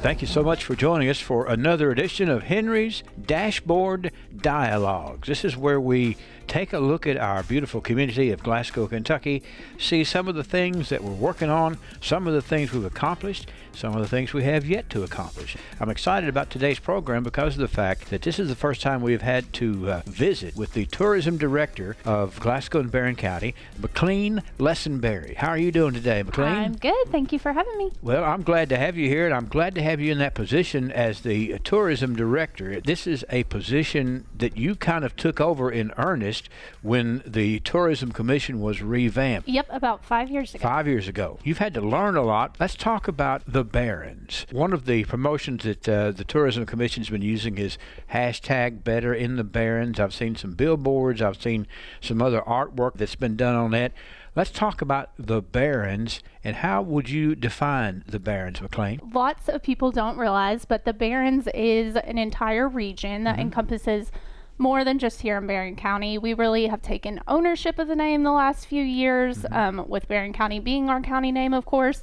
Thank you so much for joining us for another edition of Henry's Dashboard Dialogues. This is where we take a look at our beautiful community of Glasgow, Kentucky, see some of the things that we're working on, some of the things we've accomplished, some of the things we have yet to accomplish. I'm excited about today's program because of the fact that this is the first time we've had to visit with the tourism director of Glasgow and Barron County, MacLean Lessenberry. How are you doing today, MacLean? I'm good. Thank you for having me. Well, I'm glad to have you here, and I'm glad to have you in that position as the tourism director. This is a position that you kind of took over in earnest when the Tourism Commission was revamped. Yep, about 5 years ago. 5 years ago. You've had to learn a lot. Let's talk about the Barrens. One of the promotions that the Tourism Commission's been using is hashtag Better in the Barrens. I've seen some billboards. I've seen some other artwork that's been done on that. Let's talk about the Barrens, and how would you define the Barrens, MacLean? Lots of people don't realize, but the Barrens is an entire region that encompasses more than just here in Barron County. We really have taken ownership of the name the last few years, with Barron County being our county name, of course.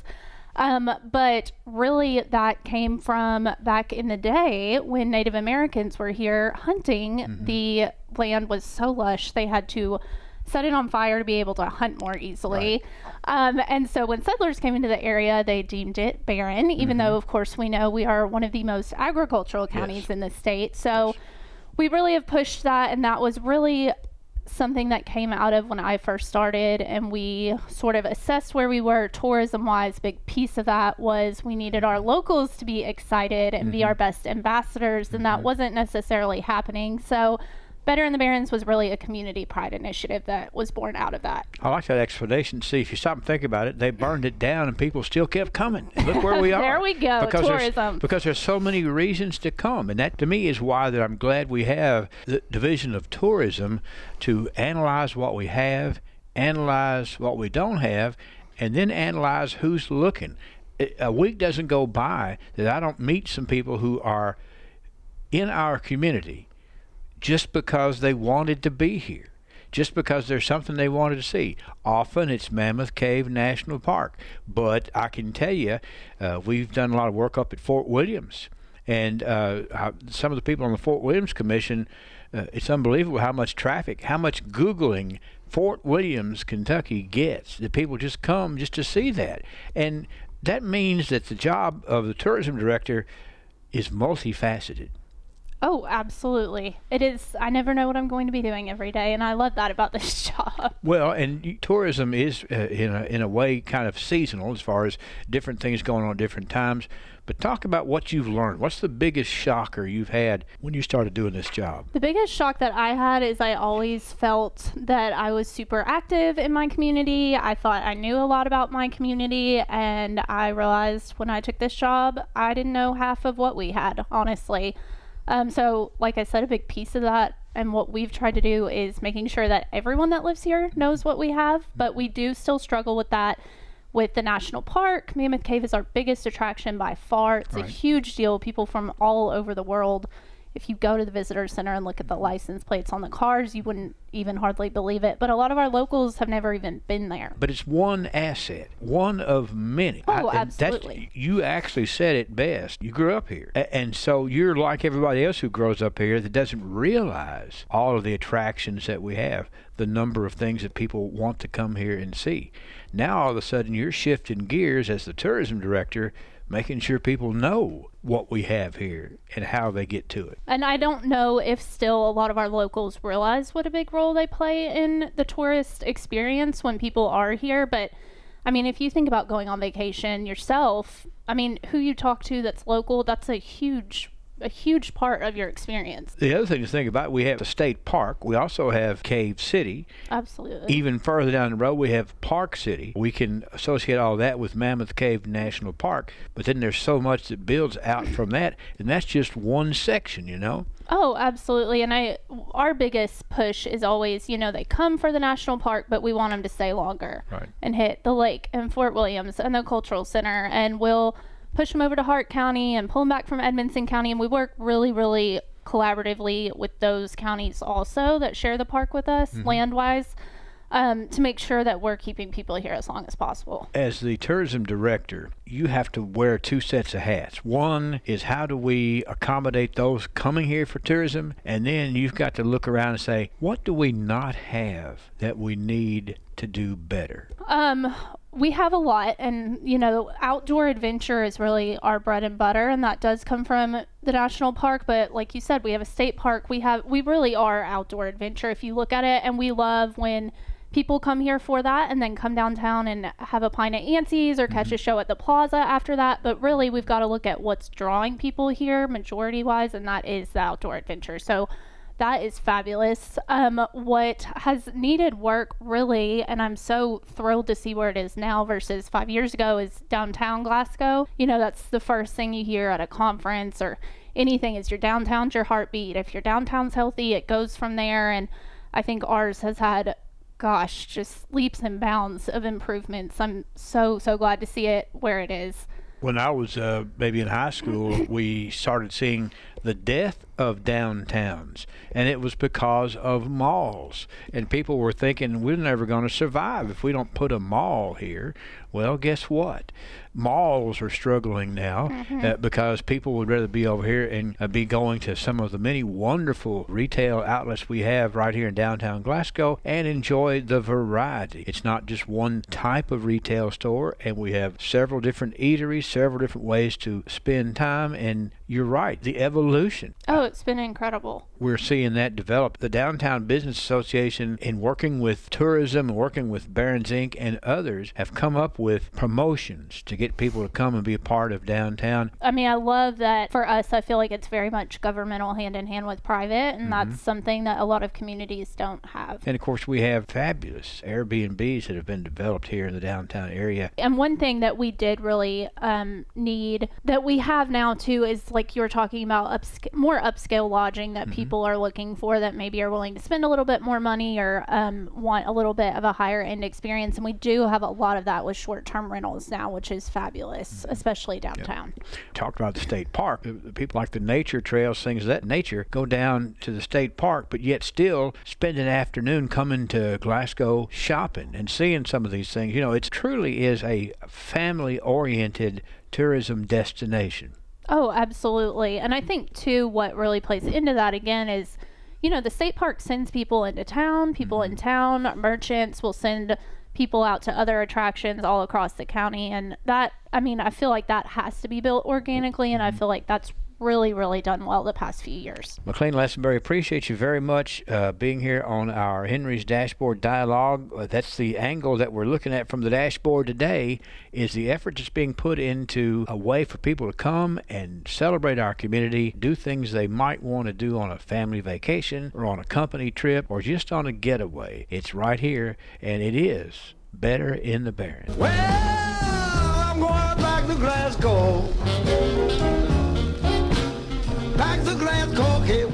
But really that came from back in the day when Native Americans were here hunting. The land was so lush, they had to set it on fire to be able to hunt more easily. Right. And so when settlers came into the area, they deemed it barren, even though, of course, we know we are one of the most agricultural counties in the state. So we really have pushed that, and that was really something that came out of when I first started, and we sort of assessed where we were tourism-wise. Big piece of that was we needed our locals to be excited and be our best ambassadors, and that wasn't necessarily happening. So Better in the Barrens was really a community pride initiative that was born out of that. I like that explanation. See, if you stop and think about it, they burned it down and people still kept coming. Look where we are. There we go, tourism. Because there's so many reasons to come. And that, to me, is why that I'm glad we have the Division of Tourism to analyze what we have, analyze what we don't have, and then analyze who's looking. A week doesn't go by that I don't meet some people who are in our community just because they wanted to be here, just because there's something they wanted to see. Often it's Mammoth Cave National Park, but I can tell you, we've done a lot of work up at Fort Williams, and some of the people on the Fort Williams Commission, it's unbelievable how much traffic, how much Googling Fort Williams, Kentucky gets. The people just come just to see that. And that means that the job of the tourism director is multifaceted. Oh, absolutely. It is. I never know what I'm going to be doing every day, and I love that about this job. Well, and tourism is, in a way, kind of seasonal as far as different things going on at different times. But talk about what you've learned. What's the biggest shocker you've had when you started doing this job? The biggest shock that I had is I always felt that I was super active in my community. I thought I knew a lot about my community, and I realized when I took this job, I didn't know half of what we had, honestly. So, like I said, a big piece of that and what we've tried to do is making sure that everyone that lives here knows what we have, but we do still struggle with that with the national park. Mammoth Cave is our biggest attraction by far. It's a huge deal. People from all over the world, if you go to the visitor center and look at the license plates on the cars, you wouldn't even hardly believe it. But a lot of our locals have never even been there. But it's one asset, one of many. Oh, absolutely. You actually said it best. You grew up here. And so you're like everybody else who grows up here that doesn't realize all of the attractions that we have, the number of things that people want to come here and see. Now, all of a sudden, you're shifting gears as the tourism director, making sure people know what we have here and how they get to it. And I don't know if still a lot of our locals realize what a big role they play in the tourist experience when people are here. But I mean, if you think about going on vacation yourself, I mean, who you talk to that's local, that's a huge part of your experience. The other thing to think about, we have a state park. We also have Cave City. Absolutely. Even further down the road, we have Park City. We can associate all that with Mammoth Cave National Park, but then there's so much that builds out from that, and that's just one section, you know? Oh, absolutely. And our biggest push is always, you know, they come for the national park, but we want them to stay longer and hit the lake and Fort Williams and the cultural center, and we'll push them over to Hart County and pull them back from Edmondson County. And we work really, really collaboratively with those counties also that share the park with us land-wise. to make sure that we're keeping people here as long as possible. As the tourism director, you have to wear two sets of hats. One is how do we accommodate those coming here for tourism? And then you've got to look around and say, what do we not have that we need to do better? We have a lot, and you know, outdoor adventure is really our bread and butter, and that does come from the national park. But like you said, we have a state park. We really are outdoor adventure if you look at it, and we love when people come here for that and then come downtown and have a pint at Antsy's or catch a show at the Plaza after that. But really, we've got to look at what's drawing people here majority wise, and that is the outdoor adventure. So that is fabulous. What has needed work really, and I'm so thrilled to see where it is now versus 5 years ago, is downtown Glasgow. You know, that's the first thing you hear at a conference or anything is your downtown's your heartbeat. If your downtown's healthy, it goes from there. And I think ours has had, gosh, just leaps and bounds of improvements. I'm so, so glad to see it where it is. When I was maybe in high school, we started seeing the death of downtowns, and it was because of malls. And people were thinking, we're never going to survive if we don't put a mall here. Well, guess what? Malls are struggling now because people would rather be over here and be going to some of the many wonderful retail outlets we have right here in downtown Glasgow and enjoy the variety. It's not just one type of retail store, and we have several different eateries, several different ways to spend time. And you're right, the evolution. Oh, it's been incredible. We're seeing that develop. The Downtown Business Association, in working with tourism and working with Barron's Inc. and others, have come up with promotions to get people to come and be a part of downtown. I mean, I love that for us. I feel like it's very much governmental hand in hand with private, and that's something that a lot of communities don't have. And of course, we have fabulous Airbnbs that have been developed here in the downtown area. And one thing that we did really need that we have now too is, like you were talking about, more upscale lodging that people are looking for, that maybe are willing to spend a little bit more money or want a little bit of a higher end experience. And we do have a lot of that with short-term rentals now, which is fabulous, especially downtown. Yep. Talked about the state park. People like the nature trails, things of that nature, go down to the state park, but yet still spend an afternoon coming to Glasgow shopping and seeing some of these things. You know, it truly is a family-oriented tourism destination. Oh, absolutely. And I think, too, what really plays into that, again, is, you know, the state park sends people into town, people in town, merchants will send people out to other attractions all across the county. And that, I mean, I feel like that has to be built organically, and I feel like that's really, really done well the past few years. MacLean Lessenberry, appreciate you very much being here on our Henry's Dashboard Dialogue. That's the angle that we're looking at from the dashboard today, is the effort that's being put into a way for people to come and celebrate our community, do things they might want to do on a family vacation or on a company trip or just on a getaway. It's right here, and it is better in the Barren. Well, I'm going back to Glasgow. Back to Glasgow.